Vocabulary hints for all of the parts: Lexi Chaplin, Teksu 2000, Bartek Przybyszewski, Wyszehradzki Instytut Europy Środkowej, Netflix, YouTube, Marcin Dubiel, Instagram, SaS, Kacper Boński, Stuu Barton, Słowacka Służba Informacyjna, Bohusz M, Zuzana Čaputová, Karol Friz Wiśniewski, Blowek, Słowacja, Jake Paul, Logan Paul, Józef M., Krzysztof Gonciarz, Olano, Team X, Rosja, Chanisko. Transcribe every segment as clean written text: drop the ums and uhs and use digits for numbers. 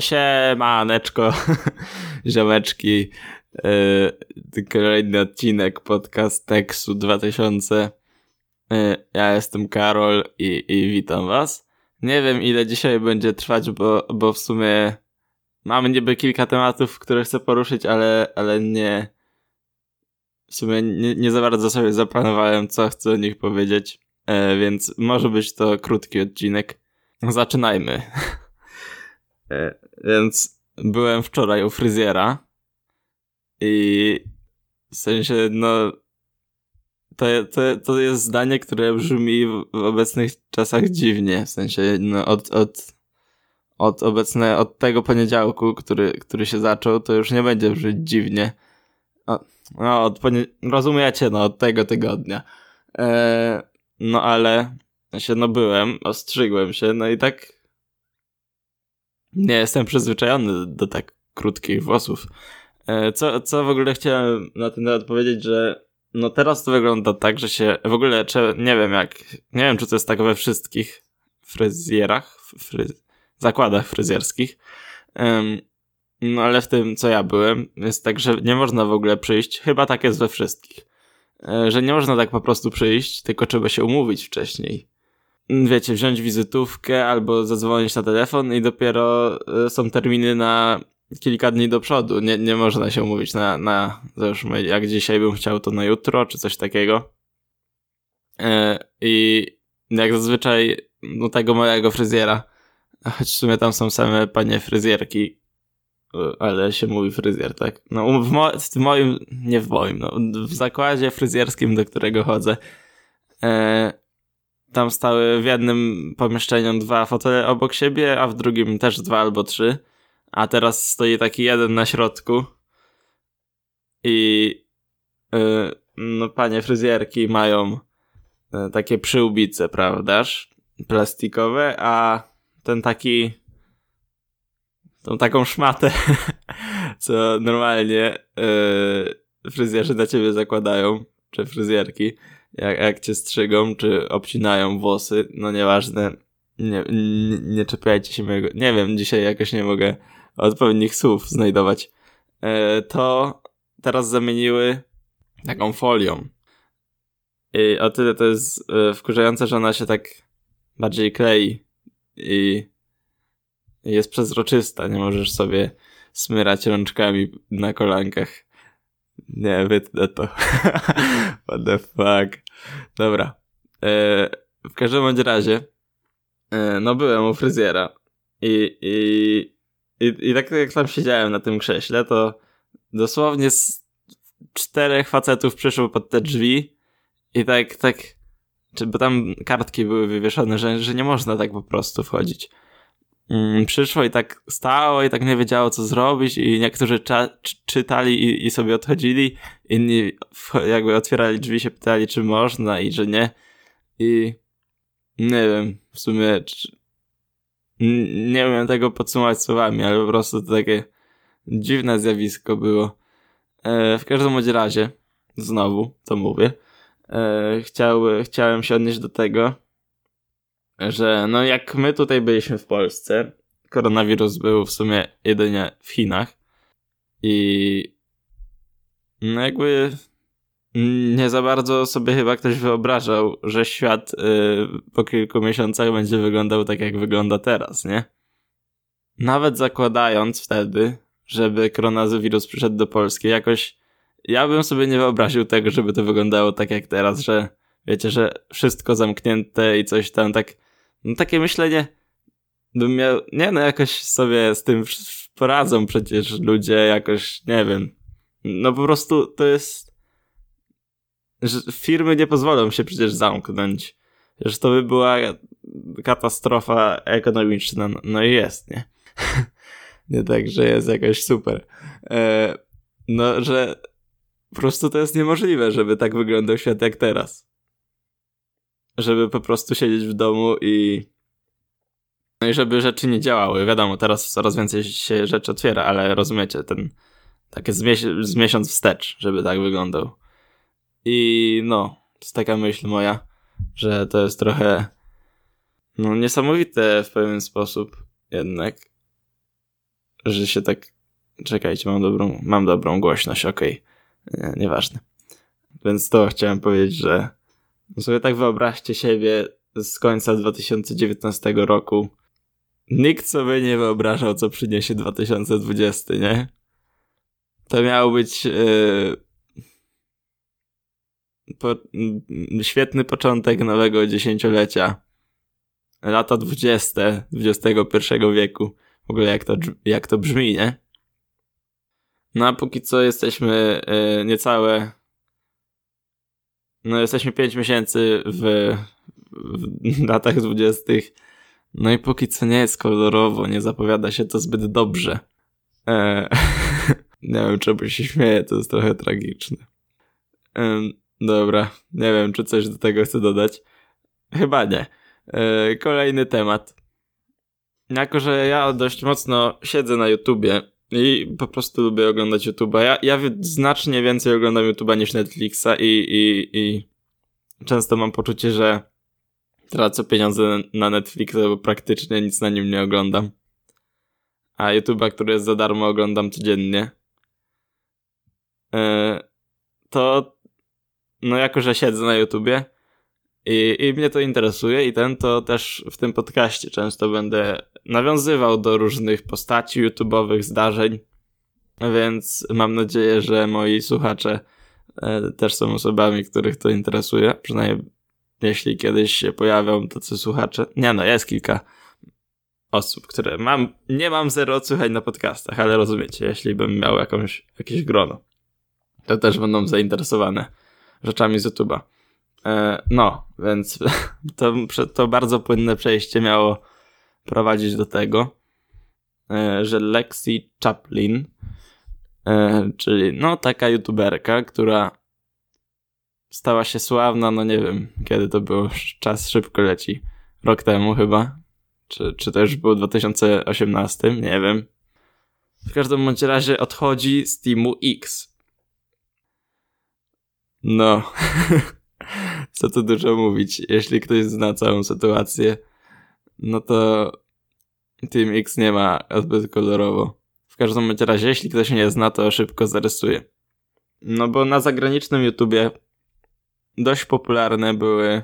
Siemaneczko, ziomeczki, kolejny odcinek podcast Teksu 2000. Ja jestem Karol i witam was. Nie wiem, ile dzisiaj będzie trwać, bo w sumie mamy niby kilka tematów, które chcę poruszyć, ale nie... W sumie nie za bardzo sobie zaplanowałem, co chcę o nich powiedzieć, więc może być to krótki odcinek. Zaczynajmy. Więc byłem wczoraj u fryzjera i w sensie, no, to jest zdanie, które brzmi w obecnych czasach dziwnie, w sensie, no, od tego poniedziałku, który się zaczął, to już nie będzie brzmieć dziwnie. No, rozumiecie, no, od tego tygodnia. No, ale się, no, byłem, ostrzygłem się, no i tak nie jestem przyzwyczajony do tak krótkich włosów. Co w ogóle chciałem na ten temat powiedzieć, że no teraz to wygląda tak, że się w ogóle, nie wiem, czy to jest tak we wszystkich fryzjerach, zakładach fryzjerskich, no ale w tym, co ja byłem, jest tak, że nie można w ogóle przyjść, chyba tak jest we wszystkich, że nie można tak po prostu przyjść, tylko trzeba się umówić wcześniej. Wiecie, wziąć wizytówkę albo zadzwonić na telefon i dopiero są terminy na kilka dni do przodu. Nie można się umówić na załóżmy, jak dzisiaj bym chciał, to na jutro czy coś takiego. I jak zazwyczaj no tego mojego fryzjera, choć w sumie tam są same panie fryzjerki, ale się mówi fryzjer, tak? No w zakładzie fryzjerskim, do którego chodzę, tam stały w jednym pomieszczeniu dwa fotele obok siebie, a w drugim też dwa albo trzy. A teraz stoi taki jeden na środku. I no panie fryzjerki mają takie przyłbice, prawdaż? Plastikowe, a ten taki... tą taką szmatę, co normalnie fryzjerzy na ciebie zakładają, czy fryzjerki. Jak cię strzygą, czy obcinają włosy, no nieważne, nie czepiajcie się mojego, nie wiem, dzisiaj jakoś nie mogę odpowiednich słów znajdować, to teraz zamieniły taką folią. I o tyle to jest wkurzające, że ona się tak bardziej klei i jest przezroczysta, nie możesz sobie smyrać rączkami na kolankach. Nie, wytnę to. What the fuck. Dobra. W każdym bądź razie no byłem u fryzjera i tak jak tam siedziałem na tym krześle, to dosłownie z 4 facetów przyszło pod te drzwi i tak bo tam kartki były wywieszone, że nie można tak po prostu wchodzić. Przyszło i tak stało i tak nie wiedziało, co zrobić i niektórzy czytali i sobie odchodzili, inni jakby otwierali drzwi, się pytali, czy można i że nie, i nie wiem, w sumie nie umiem tego podsumować słowami, ale po prostu to takie dziwne zjawisko było. W każdym bądź razie, znowu to mówię, chciałem się odnieść do tego, że no jak my tutaj byliśmy w Polsce, koronawirus był w sumie jedynie w Chinach i no jakby nie za bardzo sobie chyba ktoś wyobrażał, że świat po kilku miesiącach będzie wyglądał tak, jak wygląda teraz, nie? Nawet zakładając wtedy, żeby koronawirus przyszedł do Polski, jakoś ja bym sobie nie wyobraził tego, żeby to wyglądało tak jak teraz, że wiecie, że wszystko zamknięte i coś tam tak. No takie myślenie bym miał, nie no jakoś sobie z tym poradzą przecież ludzie jakoś, nie wiem, no po prostu to jest, że firmy nie pozwolą się przecież zamknąć, że to by była katastrofa ekonomiczna, no i jest, nie? Nie tak, że jest jakoś super, no że po prostu to jest niemożliwe, żeby tak wyglądał świat jak teraz. Żeby po prostu siedzieć w domu i no i żeby rzeczy nie działały. Wiadomo, teraz coraz więcej się rzeczy otwiera, ale rozumiecie, ten takie z miesiąc wstecz, żeby tak wyglądał. I no, to jest taka myśl moja, że to jest trochę no niesamowite w pewien sposób jednak, że się tak... Czekajcie, mam dobrą głośność, okej. Okay. Nieważne. Więc to chciałem powiedzieć, że sobie tak wyobraźcie siebie z końca 2019 roku. Nikt sobie nie wyobrażał, co przyniesie 2020, nie? To miał być świetny początek nowego dziesięciolecia. Lata 20. XXI wieku. W ogóle jak to brzmi, nie? No a póki co jesteśmy niecałe... No jesteśmy 5 miesięcy w latach 20. No i póki co nie jest kolorowo, nie zapowiada się to zbyt dobrze. Nie wiem, czemu się śmieję, to jest trochę tragiczne. Dobra, nie wiem, czy coś do tego chcę dodać. Chyba nie. Kolejny temat. Jako, że ja dość mocno siedzę na YouTubie i po prostu lubię oglądać YouTube'a. Ja znacznie więcej oglądam YouTube'a niż Netflixa i często mam poczucie, że tracę pieniądze na Netflixa, bo praktycznie nic na nim nie oglądam. A YouTube'a, który jest za darmo, oglądam codziennie. To no jako, że siedzę na YouTubie i mnie to interesuje i to też w tym podcaście często będę nawiązywał do różnych postaci YouTube'owych, zdarzeń, więc mam nadzieję, że moi słuchacze też są osobami, których to interesuje, przynajmniej jeśli kiedyś się pojawią tacy słuchacze. Nie no, jest kilka osób, które nie mam zero odsłuchań na podcastach, ale rozumiecie, jeśli bym miał jakieś grono, to też będą zainteresowane rzeczami z YouTube'a. No, więc to bardzo płynne przejście miało prowadzić do tego, że Lexi Chaplin, czyli no taka youtuberka, która stała się sławna, no nie wiem, kiedy to było, czas szybko leci, rok temu chyba, czy to już było 2018, nie wiem. W każdym bądź razie odchodzi z Teamu X. No, co tu dużo mówić, jeśli ktoś zna całą sytuację, no to Team X nie ma zbyt kolorowo. W każdym razie, jeśli ktoś nie zna, to szybko zarysuje. No bo na zagranicznym YouTubie dość popularne były,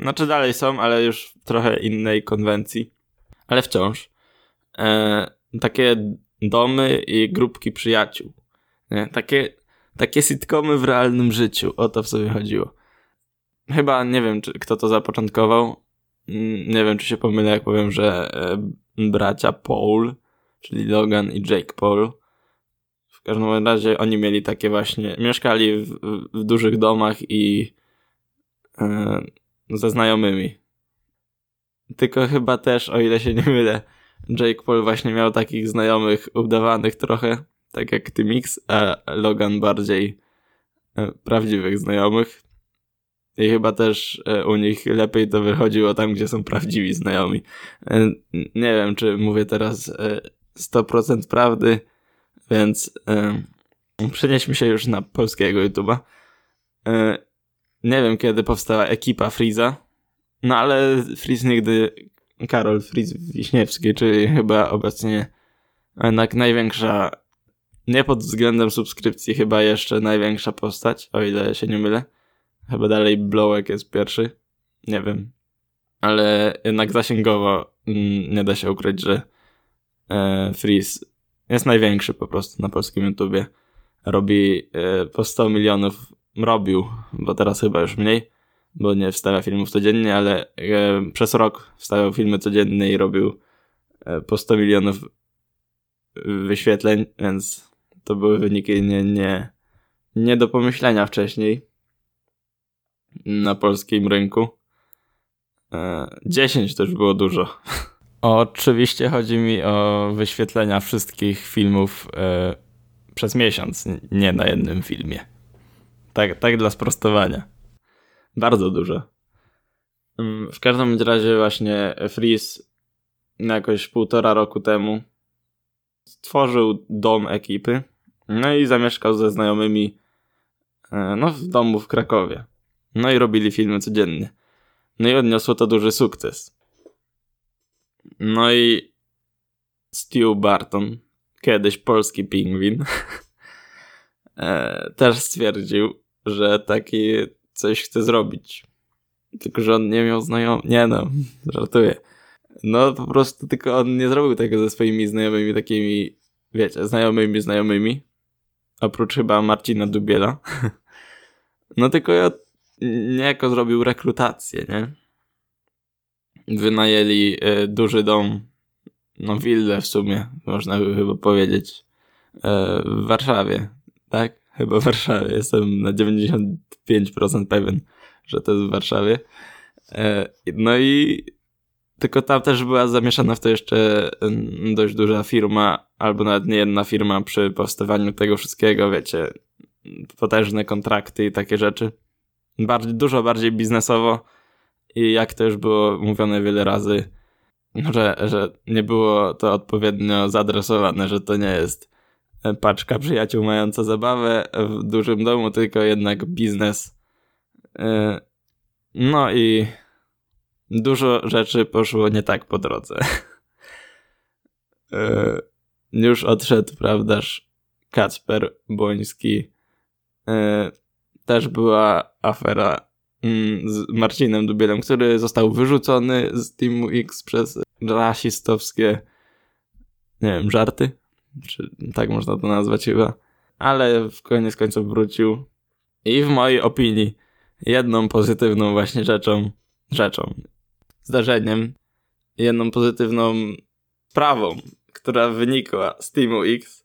znaczy dalej są, ale już w trochę innej konwencji, ale wciąż, takie domy i grupki przyjaciół, nie? Takie sitcomy w realnym życiu, o to w sobie chodziło. Chyba nie wiem, kto to zapoczątkował. Nie wiem, czy się pomylę, jak powiem, że bracia Paul, czyli Logan i Jake Paul. W każdym razie oni mieli takie właśnie... Mieszkali w dużych domach i ze znajomymi. Tylko chyba też, o ile się nie mylę, Jake Paul właśnie miał takich znajomych udawanych trochę, tak jak Team X, a Logan bardziej prawdziwych znajomych. I chyba też u nich lepiej to wychodziło tam, gdzie są prawdziwi znajomi. Nie wiem, czy mówię teraz 100% prawdy, więc przenieśmy się już na polskiego YouTube'a. Nie wiem, kiedy powstała ekipa Friza, no ale Friz nigdy... Karol Friz Wiśniewski, czyli chyba obecnie jednak największa, nie pod względem subskrypcji, chyba jeszcze największa postać, o ile się nie mylę. Chyba dalej Blowek jest pierwszy. Nie wiem. Ale jednak zasięgowo nie da się ukryć, że Friz jest największy po prostu na polskim YouTubie. Robi po 100 milionów. Robił, bo teraz chyba już mniej, bo nie wstawia filmów codziennie, ale przez rok wstawiał filmy codziennie i robił po 100 milionów wyświetleń, więc to były wyniki nie do pomyślenia wcześniej na polskim rynku. 10 to już było dużo. Oczywiście chodzi mi o wyświetlenia wszystkich filmów przez miesiąc, nie na jednym filmie. Tak dla sprostowania. Bardzo dużo. W każdym razie właśnie Friz jakoś 1,5 roku temu stworzył dom ekipy, no i zamieszkał ze znajomymi w domu w Krakowie. No i robili filmy codziennie. No i odniosło to duży sukces. No i Stuu Barton, kiedyś polski pingwin, też stwierdził, że taki coś chce zrobić. Tylko, że on nie miał znajomych. Nie no, żartuję. No po prostu tylko on nie zrobił tego ze swoimi znajomymi takimi, wiecie, znajomymi. Oprócz chyba Marcina Dubiela. No tylko ja niejako zrobił rekrutację, nie? Wynajęli duży dom, no willę w sumie, można by chyba powiedzieć, w Warszawie, tak? Chyba w Warszawie, jestem na 95% pewien, że to jest w Warszawie. No i tylko tam też była zamieszana w to jeszcze dość duża firma, albo nawet nie jedna firma przy powstawaniu tego wszystkiego, wiecie, potężne kontrakty i takie rzeczy. Dużo bardziej biznesowo i jak to już było mówione wiele razy, że nie było to odpowiednio zaadresowane, że to nie jest paczka przyjaciół mająca zabawę w dużym domu, tylko jednak biznes. No i dużo rzeczy poszło nie tak po drodze. Już odszedł, prawdaż, Kacper Boński. Też była afera z Marcinem Dubielem, który został wyrzucony z Teamu X przez rasistowskie, nie wiem, żarty? Czy tak można to nazwać chyba? Ale w koniec końców wrócił. I w mojej opinii jedną pozytywną właśnie zdarzeniem, jedną pozytywną sprawą, która wynikła z Teamu X,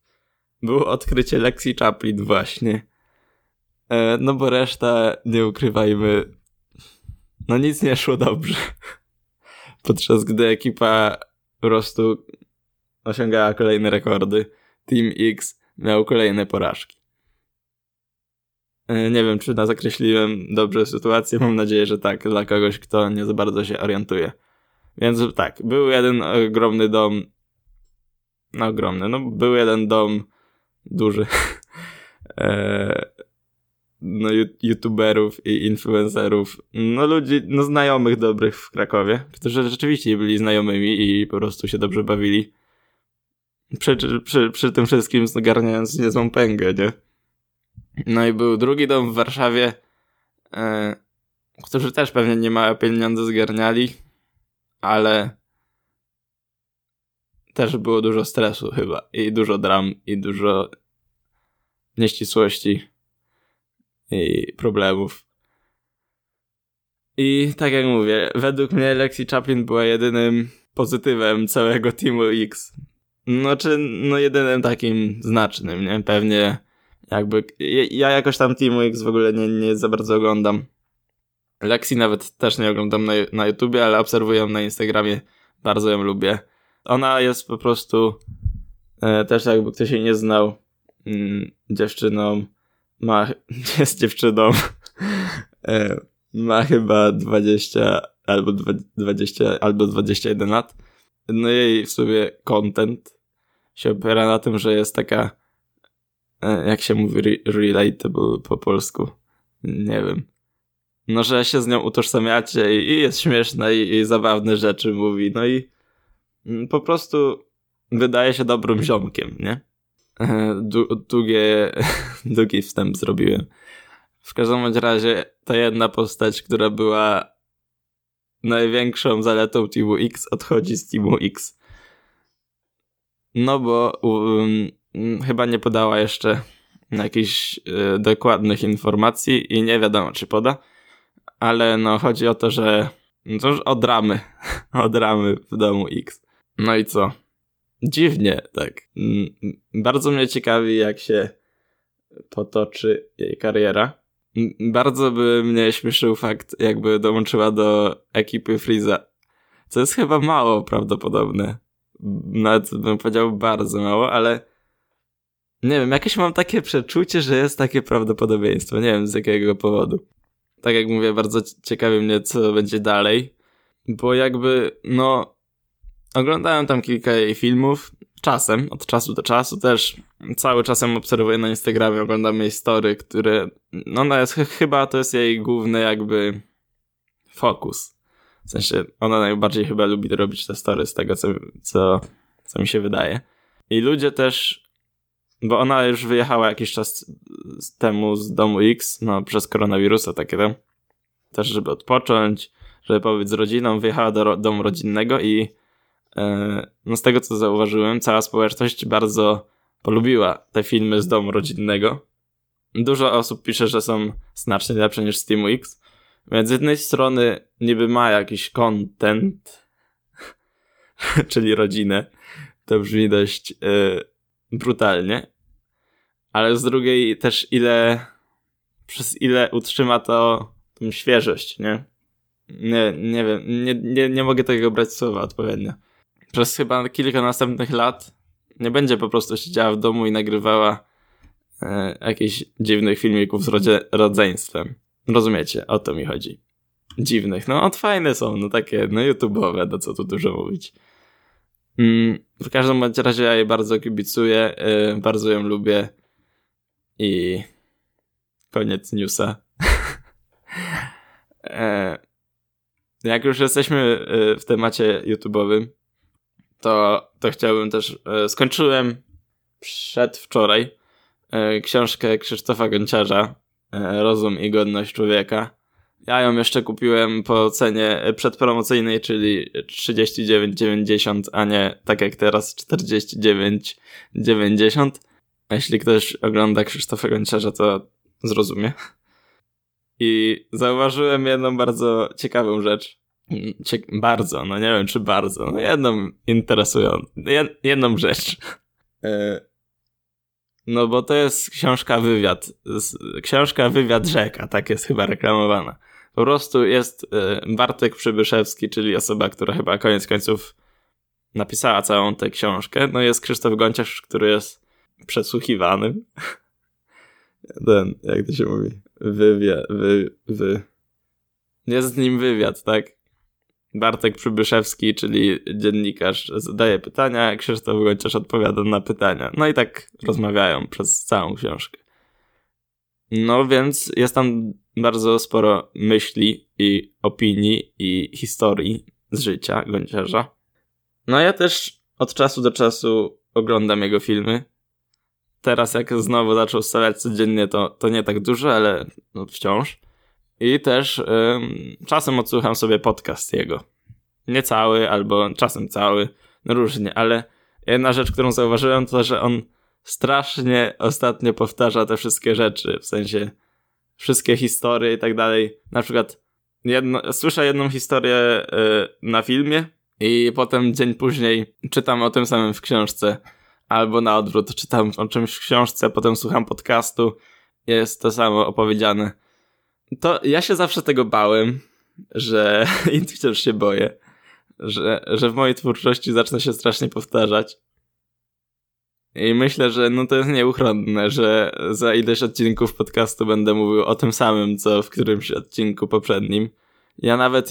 było odkrycie Lexi Chaplin właśnie. No bo reszta, nie ukrywajmy, no nic nie szło dobrze. Podczas gdy ekipa po prostu osiągała kolejne rekordy, Team X miał kolejne porażki. Nie wiem, czy zakreśliłem dobrze sytuację, mam nadzieję, że tak, dla kogoś, kto nie za bardzo się orientuje. Więc tak, był jeden ogromny dom, był jeden dom duży, no youtuberów i influencerów, no ludzi, no znajomych dobrych w Krakowie, którzy rzeczywiście byli znajomymi i po prostu się dobrze bawili. Przy tym wszystkim zgarniając niezłą pęgę, nie? No i był drugi dom w Warszawie, którzy też pewnie niemałe pieniądze zgarniali, ale też było dużo stresu chyba i dużo dram i dużo nieścisłości i problemów. I tak jak mówię, według mnie Lexi Chaplin była jedynym pozytywem całego Teamu X. No jedynym takim znacznym, nie? Pewnie jakby... Ja jakoś tam Teamu X w ogóle nie za bardzo oglądam. Lexi nawet też nie oglądam na YouTubie, ale obserwuję ją na Instagramie. Bardzo ją lubię. Ona jest po prostu też jakby ktoś jej nie znał, dziewczyną. Jest dziewczyną, ma chyba 20 albo 21 lat. No jej w sobie content się opiera na tym, że jest taka, jak się mówi, relatable po polsku, nie wiem. No, że się z nią utożsamiacie i jest śmieszna i zabawne rzeczy mówi, no i po prostu wydaje się dobrym ziomkiem, nie? Długi wstęp zrobiłem. W każdym razie ta jedna postać, która była największą zaletą Teamu X, odchodzi z Teamu X. No bo chyba nie podała jeszcze jakichś dokładnych informacji i nie wiadomo, czy poda, ale no chodzi o to, że cóż, o dramy w domu X. No i co? Dziwnie, tak. Bardzo mnie ciekawi, jak się potoczy jej kariera. Bardzo by mnie śmieszył fakt, jakby dołączyła do ekipy Friza. Co jest chyba mało prawdopodobne. Nawet bym powiedział bardzo mało, ale nie wiem, jakieś mam takie przeczucie, że jest takie prawdopodobieństwo. Nie wiem z jakiego powodu. Tak jak mówię, bardzo ciekawi mnie, co będzie dalej. Bo jakby, no... Oglądałem tam kilka jej filmów, czasem, od czasu do czasu też, cały czasem obserwuję na Instagramie, oglądam jej story, które, no ona jest, chyba to jest jej główny jakby fokus, w sensie ona najbardziej chyba lubi robić te story z tego, co mi się wydaje. I ludzie też, bo ona już wyjechała jakiś czas temu z domu X, no przez koronawirusa takie tam, też żeby odpocząć, żeby pobyć z rodziną, wyjechała do domu rodzinnego i no z tego co zauważyłem, cała społeczność bardzo polubiła te filmy z domu rodzinnego. Dużo osób pisze, że są znacznie lepsze niż z Teamu X, więc z jednej strony niby ma jakiś content, czyli rodzinę, to brzmi dość brutalnie, ale z drugiej też przez ile utrzyma to tą świeżość, nie? Nie wiem, nie mogę tego brać słowa odpowiednio. Przez chyba kilka następnych lat nie będzie po prostu siedziała w domu i nagrywała jakichś dziwnych filmików z rodzeństwem. Rozumiecie, o to mi chodzi. Dziwnych, no fajne są, no takie, no YouTube'owe, no co tu dużo mówić. W każdym razie ja jej bardzo kibicuję, bardzo ją lubię i koniec newsa. Jak już jesteśmy w temacie YouTube'owym, to chciałbym też... Skończyłem przedwczoraj książkę Krzysztofa Gonciarza Rozum i godność człowieka. Ja ją jeszcze kupiłem po cenie przedpromocyjnej, czyli 39,90, a nie tak jak teraz 49,90. Jeśli ktoś ogląda Krzysztofa Gonciarza, to zrozumie. I zauważyłem jedną bardzo ciekawą rzecz. Jedną interesującą. Jedną rzecz. No bo to jest książka wywiad. Książka wywiad rzeka, tak jest chyba reklamowana. Po prostu jest Bartek Przybyszewski, czyli osoba, która chyba koniec końców napisała całą tę książkę. No jest Krzysztof Gonciarz, który jest przesłuchiwanym. Ten, jak to się mówi? Jest z nim wywiad, tak? Bartek Przybyszewski, czyli dziennikarz, zadaje pytania, Krzysztof Gonciarz odpowiada na pytania. No i tak rozmawiają przez całą książkę. No więc jest tam bardzo sporo myśli i opinii i historii z życia Gonciarza. No ja też od czasu do czasu oglądam jego filmy. Teraz jak znowu zaczął stawiać codziennie, to nie tak dużo, ale no wciąż. I też czasem odsłucham sobie podcast jego. Nie cały, albo czasem cały. No różnie, ale jedna rzecz, którą zauważyłem, to że on strasznie ostatnio powtarza te wszystkie rzeczy. W sensie wszystkie historie i tak dalej. Na przykład słyszę jedną historię na filmie i potem dzień później czytam o tym samym w książce. Albo na odwrót, czytam o czymś w książce, potem słucham podcastu, jest to samo opowiedziane. To ja się zawsze tego bałem, że i wciąż się boję, że w mojej twórczości zacznę się strasznie powtarzać. I myślę, że to jest nieuchronne, że za ileś odcinków podcastu będę mówił o tym samym, co w którymś odcinku poprzednim. Ja nawet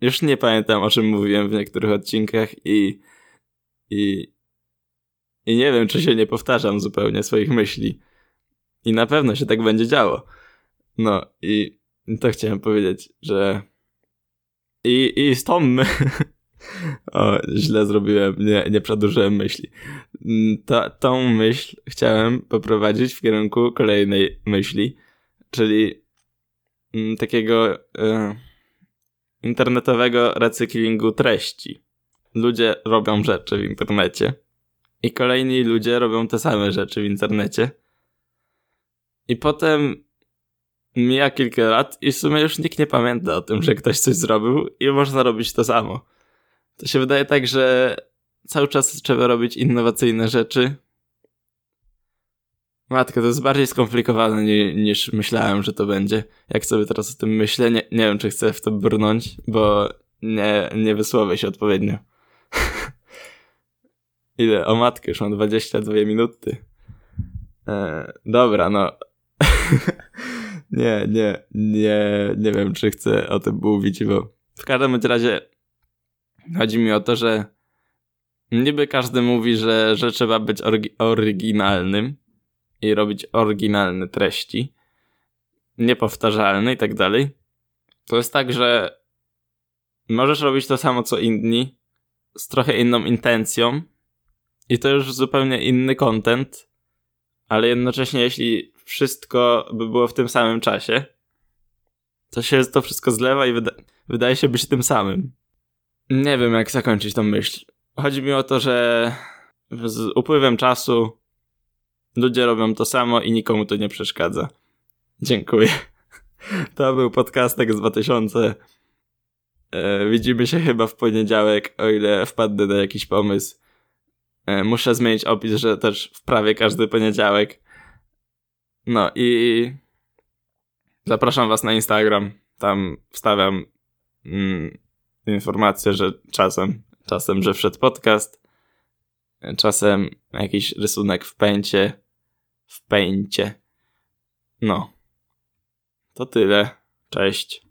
już nie pamiętam, o czym mówiłem w niektórych odcinkach i nie wiem, czy się nie powtarzam zupełnie swoich myśli. I na pewno się tak będzie działo. No i to chciałem powiedzieć, że... I z tą... o, źle zrobiłem, nie przedłużyłem myśli. Tą myśl chciałem poprowadzić w kierunku kolejnej myśli, czyli takiego internetowego recyklingu treści. Ludzie robią rzeczy w internecie. I kolejni ludzie robią te same rzeczy w internecie. I potem mija kilka lat i w sumie już nikt nie pamięta o tym, że ktoś coś zrobił i można robić to samo. To się wydaje tak, że cały czas trzeba robić innowacyjne rzeczy. Matko, to jest bardziej skomplikowane niż myślałem, że to będzie. Jak sobie teraz o tym myślę, nie wiem, czy chcę w to brnąć, bo nie wysłowię się odpowiednio. Ile? O matkę, już mam 22 minuty. Dobra, no. Nie wiem, czy chcę o tym mówić, bo w każdym razie chodzi mi o to, że niby każdy mówi, że trzeba być oryginalnym i robić oryginalne treści, niepowtarzalne i tak dalej. To jest tak, że możesz robić to samo, co inni, z trochę inną intencją, I to już zupełnie inny content, ale jednocześnie jeśli wszystko by było w tym samym czasie, to się to wszystko zlewa i wydaje się być tym samym. Nie wiem, jak zakończyć tą myśl. Chodzi mi o to, że z upływem czasu ludzie robią to samo i nikomu to nie przeszkadza. Dziękuję. To był podcastek z 2000. Widzimy się chyba w poniedziałek, o ile wpadnę na jakiś pomysł. Muszę zmienić opis, że też w prawie każdy poniedziałek. No i zapraszam was na Instagram. Tam wstawiam informację, że czasem, że wszedł podcast, czasem jakiś rysunek w pęcie. No. To tyle. Cześć.